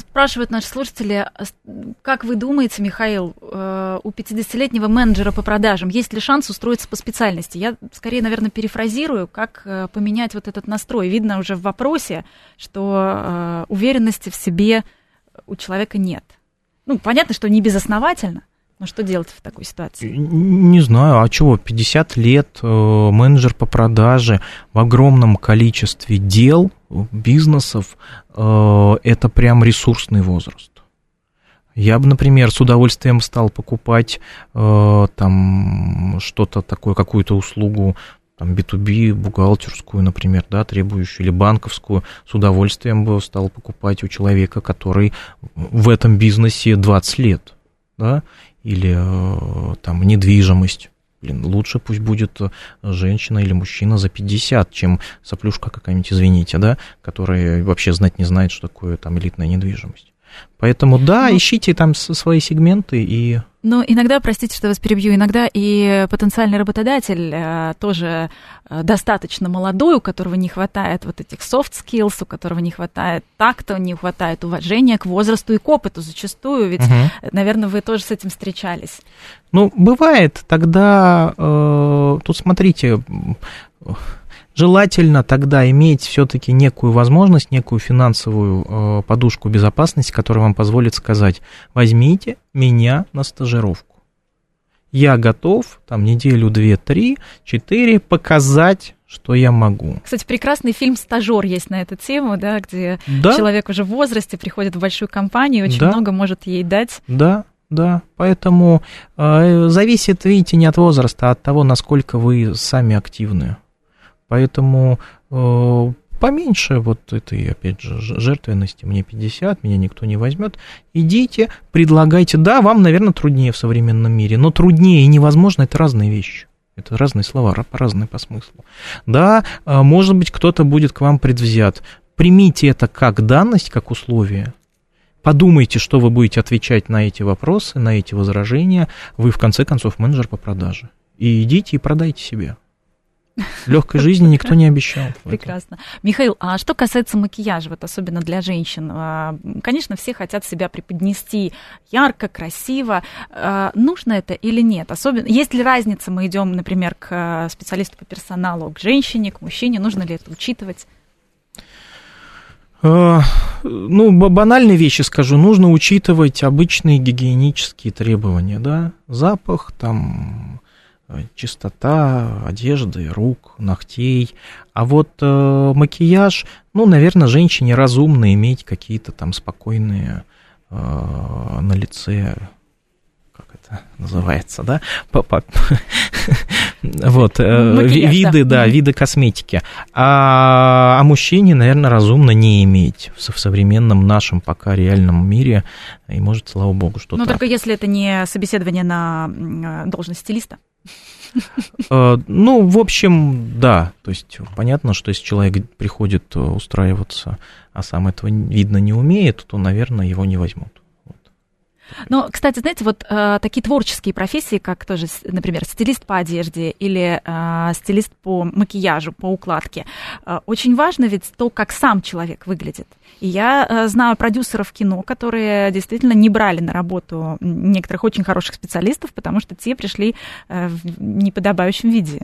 Спрашивают наши слушатели, как вы думаете, Михаил, у 50-летнего менеджера по продажам есть ли шанс устроиться по специальности? Я скорее, наверное, перефразирую, как поменять вот этот настрой. Видно уже в вопросе, что уверенности в себе у человека нет. Ну, понятно, что не безосновательно. Ну, что делать в такой ситуации? Не знаю, а чего? 50 лет, менеджер по продаже в огромном количестве дел, бизнесов, это прям ресурсный возраст. Я бы, например, с удовольствием стал покупать там что-то такое, какую-то услугу, там, B2B, бухгалтерскую, например, да, требующую, или банковскую, с удовольствием бы стал покупать у человека, который в этом бизнесе 20 лет, да, или там недвижимость. Блин, лучше пусть будет женщина или мужчина за 50, чем соплюшка какая-нибудь, извините, да, которая вообще знать не знает, что такое там элитная недвижимость. Поэтому, да, ну, ищите там свои сегменты и... Но иногда, простите, что вас перебью, иногда и потенциальный работодатель тоже достаточно молодой, у которого не хватает вот этих soft skills, у которого не хватает такта, не хватает уважения к возрасту и к опыту зачастую, ведь, наверное, вы тоже с этим встречались. Ну, бывает, тогда, тут смотрите... Желательно тогда иметь все-таки некую возможность, некую финансовую подушку безопасности, которая вам позволит сказать: возьмите меня на стажировку. Я готов там неделю, две, три, четыре показать, что я могу. Кстати, прекрасный фильм «Стажер» есть на эту тему, да, где человек уже в возрасте приходит в большую компанию и очень много может ей дать. Да, поэтому зависит, видите, не от возраста, а от того, насколько вы сами активны. Поэтому поменьше вот этой, опять же, жертвенности. Мне 50, меня никто не возьмет. Идите, предлагайте. Да, вам, наверное, труднее в современном мире, но труднее и невозможно – это разные вещи. Это разные слова, разные по смыслу. Да, может быть, кто-то будет к вам предвзят. Примите это как данность, как условие. Подумайте, что вы будете отвечать на эти вопросы, на эти возражения. Вы, в конце концов, менеджер по продаже. И идите и продайте себя. Легкой жизни никто не обещал. Прекрасно. Михаил, а что касается макияжа, вот особенно для женщин, конечно, все хотят себя преподнести ярко, красиво. Нужно это или нет? Особенно, есть ли разница, мы идем, например, к специалисту по персоналу, к женщине, к мужчине, нужно ли это учитывать? Ну, банальные вещи скажу. Нужно учитывать обычные гигиенические требования, да? Запах, там, чистота одежды, рук, ногтей. А вот макияж, ну, наверное, женщине разумно иметь какие-то там спокойные на лице... называется, да, вот, виды, да, виды косметики, а мужчине, наверное, разумно не иметь в современном нашем пока реальном мире, и может, слава богу, что-то... Ну, только если это не собеседование на должность стилиста. Ну, в общем, да, то есть понятно, что если человек приходит устраиваться, а сам этого, видно, не умеет, то, наверное, его не возьмут. Но, кстати, знаете, вот такие творческие профессии, как тоже, например, стилист по одежде или стилист по макияжу, по укладке, очень важно ведь то, как сам человек выглядит. И я знаю продюсеров кино, которые действительно не брали на работу некоторых очень хороших специалистов, потому что те пришли в неподобающем виде.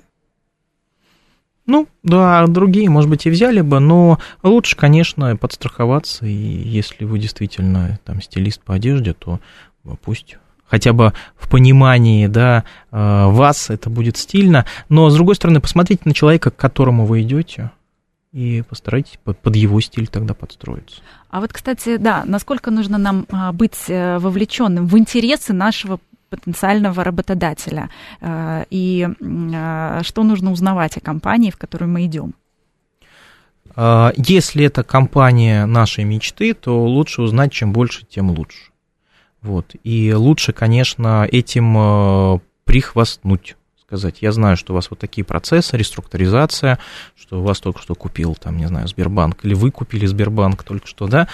Ну, да, другие, может быть, и взяли бы, но лучше, конечно, подстраховаться, и если вы действительно там стилист по одежде, то пусть хотя бы в понимании, да, вас это будет стильно, но, с другой стороны, посмотрите на человека, к которому вы идете, и постарайтесь под его стиль тогда подстроиться. А вот, кстати, да, насколько нужно нам быть вовлеченным в интересы нашего потенциального работодателя, и что нужно узнавать о компании, в которую мы идем? Если это компания нашей мечты, то лучше узнать, чем больше, тем лучше. Вот. И лучше, конечно, этим прихвастнуть, сказать, я знаю, что у вас вот такие процессы, реструктуризация, что у вас только что купил, там, не знаю, Сбербанк, или вы купили Сбербанк только что, да,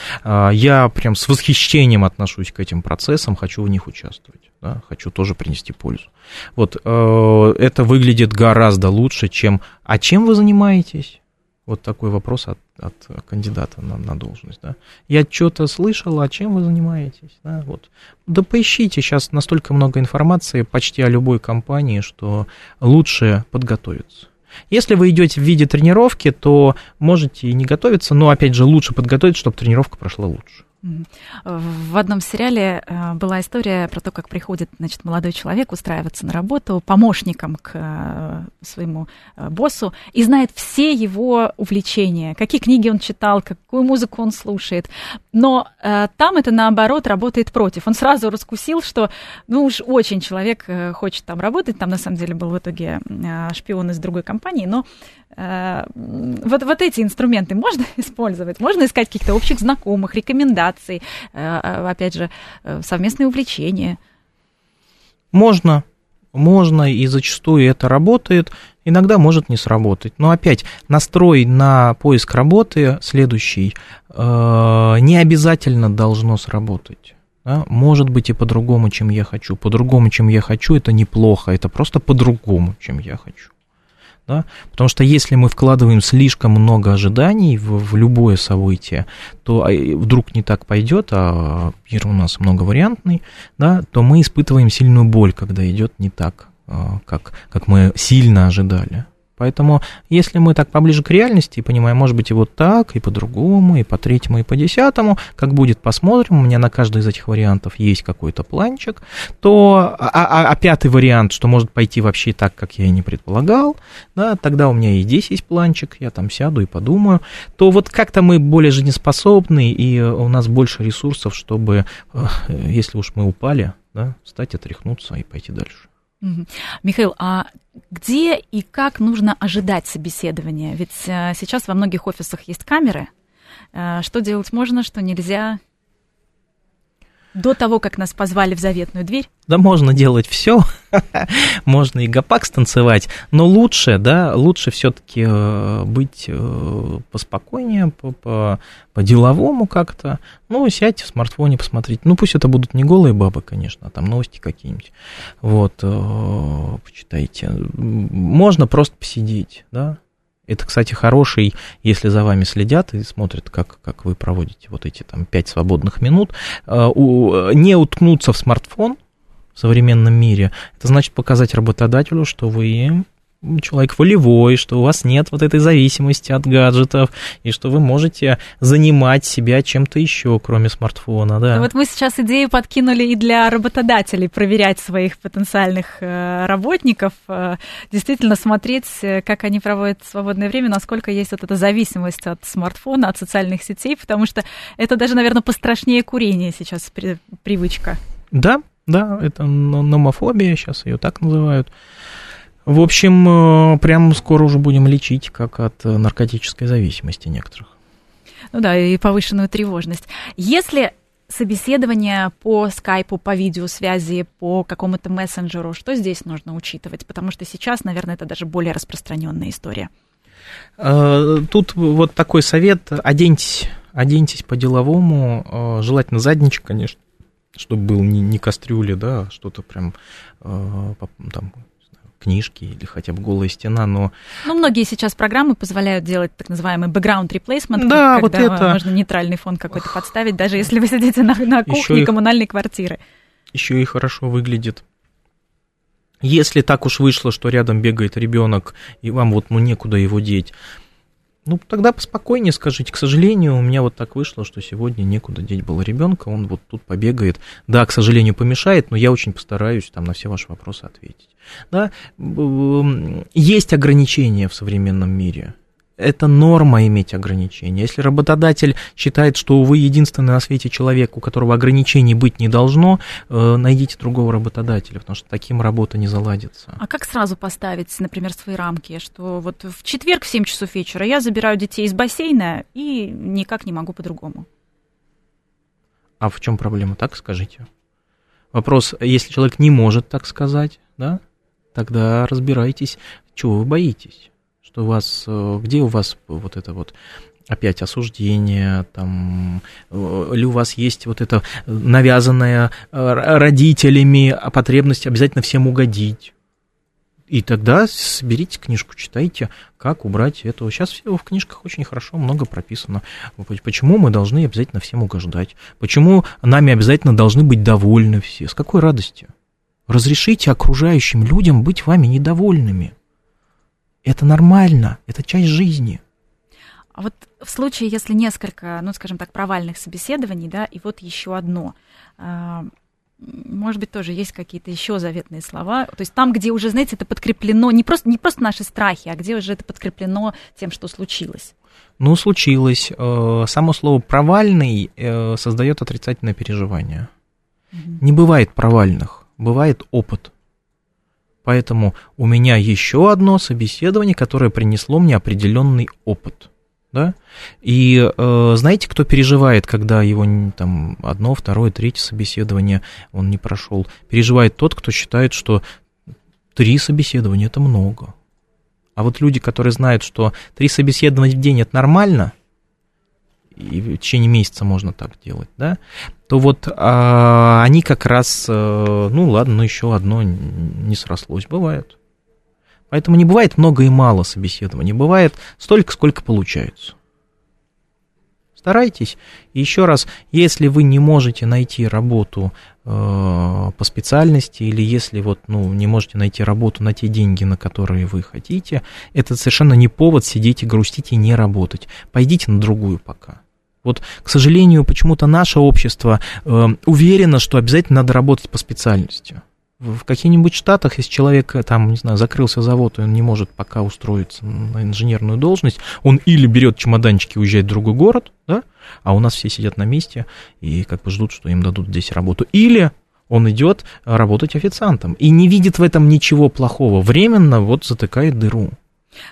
я прям с восхищением отношусь к этим процессам, хочу в них участвовать, да, хочу тоже принести пользу. Вот, это выглядит гораздо лучше, чем, а чем вы занимаетесь? Вот такой вопрос от кандидата на должность, да. Я что-то слышал, а чем вы занимаетесь, да, вот. Да поищите, сейчас настолько много информации почти о любой компании, что лучше подготовиться. Если вы идете в виде тренировки, то можете и не готовиться, но, опять же, лучше подготовиться, чтобы тренировка прошла лучше. В одном сериале была история про то, как приходит, значит, молодой человек устраиваться на работу помощником к своему боссу и знает все его увлечения, какие книги он читал, какую музыку он слушает. Но там это, наоборот, работает против. Он сразу раскусил, что, ну уж очень человек хочет там работать. Там, на самом деле, был в итоге шпион из другой компании. Но вот эти инструменты можно использовать? Можно искать каких-то общих знакомых, рекомендаций? Опять же, совместные увлечения. Можно, и зачастую это работает, иногда может не сработать. Но опять, настрой на поиск работы следующий, не обязательно должно сработать. Да? Может быть и по-другому, чем я хочу. По-другому, чем я хочу, это неплохо, это просто по-другому, чем я хочу. Да? Потому что если мы вкладываем слишком много ожиданий в любое событие, то вдруг не так пойдет, а мир у нас многовариантный, да, то мы испытываем сильную боль, когда идет не так, как мы сильно ожидали. Поэтому если мы так поближе к реальности и понимаем, может быть, и вот так, и по-другому, и по-третьему, и по-десятому, как будет, посмотрим, у меня на каждый из этих вариантов есть какой-то планчик, то, а пятый вариант, что может пойти вообще так, как я и не предполагал, да, тогда у меня и здесь есть планчик, я там сяду и подумаю, то вот как-то мы более жизнеспособны, и у нас больше ресурсов, чтобы, если уж мы упали, да, встать, отряхнуться и пойти дальше. Михаил, а где и как нужно ожидать собеседования? Ведь сейчас во многих офисах есть камеры. Что делать можно, что нельзя? До того, как нас позвали в заветную дверь? Да можно делать все, можно и гопак станцевать, но лучше, да, лучше все-таки быть поспокойнее, по-деловому как-то. Ну, сядьте в смартфоне, посмотрите. Ну, пусть это будут не голые бабы, конечно, а там новости какие-нибудь. Вот, почитайте. Можно просто посидеть, да. Это, кстати, хороший, если за вами следят и смотрят, как вы проводите вот эти там 5 свободных минут, не уткнуться в смартфон в современном мире, это значит показать работодателю, что вы человек волевой, что у вас нет вот этой зависимости от гаджетов, и что вы можете занимать себя чем-то еще, кроме смартфона, да. Ну вот мы сейчас идею подкинули и для работодателей проверять своих потенциальных работников, действительно смотреть, как они проводят свободное время, насколько есть вот эта зависимость от смартфона, от социальных сетей, потому что это даже, наверное, пострашнее курения сейчас привычка. Да, да, это номофобия, сейчас ее так называют. В общем, прям скоро уже будем лечить, как от наркотической зависимости некоторых. Ну да, и повышенную тревожность. Если собеседование по скайпу, по видеосвязи, по какому-то мессенджеру, что здесь нужно учитывать? Потому что сейчас, наверное, это даже более распространенная история. Тут вот такой совет. Оденьтесь по-деловому, желательно задничек, конечно, чтобы был не кастрюля, да, а что-то прям там... книжки или хотя бы голая стена, но... Ну, многие сейчас программы позволяют делать так называемый background replacement, да, когда вот это... можно нейтральный фон какой-то подставить, даже если вы сидите на кухне и... коммунальной квартиры. Еще и хорошо выглядит. Если так уж вышло, что рядом бегает ребенок, и вам вот некуда его деть, ну, тогда поспокойнее скажите. К сожалению, у меня вот так вышло, что сегодня некуда деть было ребенка, он вот тут побегает. Да, к сожалению, помешает, но я очень постараюсь там на все ваши вопросы ответить. Да? Есть ограничения в современном мире. Это норма иметь ограничения. Если работодатель считает, что вы единственный на свете человек, у которого ограничений быть не должно, найдите другого работодателя, потому что таким работа не заладится. А как сразу поставить, например, свои рамки, что вот в четверг в 7 часов вечера я забираю детей из бассейна и никак не могу по-другому? А в чем проблема? Так скажите. Вопрос, если человек не может так сказать, да, тогда разбирайтесь, чего вы боитесь. Что у вас, где у вас вот это вот опять осуждение, там, или у вас есть вот это навязанное родителями потребность обязательно всем угодить. И тогда соберите книжку, читайте, как убрать это. Сейчас все в книжках очень хорошо, много прописано. Почему мы должны обязательно всем угождать? Почему нами обязательно должны быть довольны все? С какой радостью? Разрешите окружающим людям быть вами недовольными. Это нормально, это часть жизни. А вот в случае, если несколько, ну, скажем так, провальных собеседований, да, и вот еще одно, может быть, тоже есть какие-то еще заветные слова, то есть там, где уже, знаете, это подкреплено, не просто наши страхи, а где уже это подкреплено тем, что случилось. Ну, случилось. Само слово «провальный» создает отрицательное переживание. Mm-hmm. Не бывает провальных, бывает опыт. Поэтому у меня еще одно собеседование, которое принесло мне определенный опыт. Да? И знаете, кто переживает, когда его там, одно, второе, третье собеседование он не прошел? Переживает тот, кто считает, что 3 собеседования – это много. А вот люди, которые знают, что 3 собеседования в день – это нормально, и в течение месяца можно так делать, да, то вот они как раз, ну ладно, но еще одно не срослось, бывает. Поэтому не бывает много и мало собеседований, бывает столько, сколько получается. Старайтесь. И еще раз, если вы не можете найти работу по специальности, или если вот, ну, не можете найти работу на те деньги, на которые вы хотите, это совершенно не повод сидеть и грустить и не работать. Пойдите на другую пока. Вот, к сожалению, почему-то наше общество уверено, что обязательно надо работать по специальности. В каких-нибудь штатах, если человек, там, не знаю, закрылся завод, и он не может пока устроиться на инженерную должность, он или берет чемоданчики и уезжает в другой город, да, а у нас все сидят на месте и как бы ждут, что им дадут здесь работу, или он идет работать официантом и не видит в этом ничего плохого, временно вот затыкает дыру.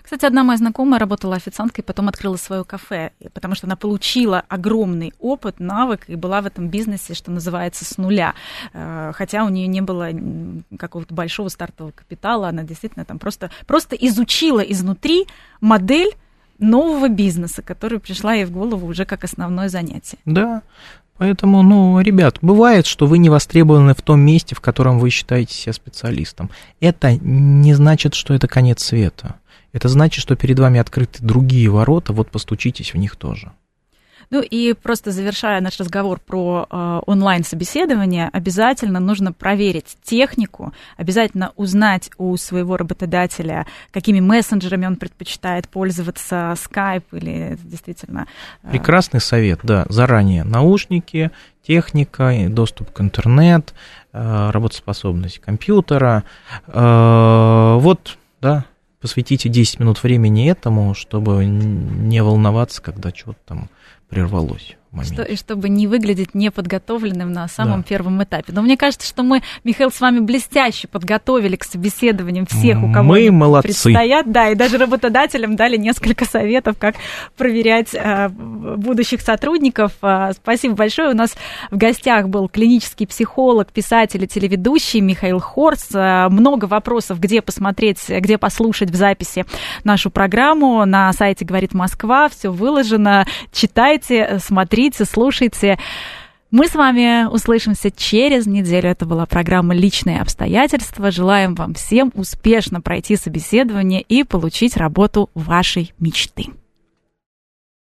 Кстати, одна моя знакомая работала официанткой, потом открыла свое кафе, потому что она получила огромный опыт, навык и была в этом бизнесе, что называется, с нуля. Хотя у нее не было какого-то большого стартового капитала, она действительно там просто изучила изнутри модель нового бизнеса, которая пришла ей в голову уже как основное занятие. Да. Поэтому, ну, ребят, бывает, что вы не востребованы в том месте, в котором вы считаете себя специалистом. Это не значит, что это конец света. Это значит, что перед вами открыты другие ворота, вот постучитесь в них тоже. Ну и просто завершая наш разговор про онлайн-собеседование, обязательно нужно проверить технику, обязательно узнать у своего работодателя, какими мессенджерами он предпочитает пользоваться, Skype или действительно... Прекрасный совет, да, заранее наушники, техника, доступ к интернету, работоспособность компьютера. Вот, да, посвятите 10 минут времени этому, чтобы не волноваться, когда что-то там прервалось. И чтобы не выглядеть неподготовленным на самом первом этапе. Но мне кажется, что мы, Михаил, с вами блестяще подготовили к собеседованиям всех, у кого мы предстоят. Да, и даже работодателям дали несколько советов, как проверять будущих сотрудников. Спасибо большое. У нас в гостях был клинический психолог, писатель и телеведущий Михаил Хорс. Много вопросов, где посмотреть, где послушать в записи нашу программу. На сайте «Говорит Москва» все выложено. Читайте, смотрите, слушайте. Мы с вами услышимся через неделю. Это была программа «Личные обстоятельства». Желаем вам всем успешно пройти собеседование и получить работу вашей мечты.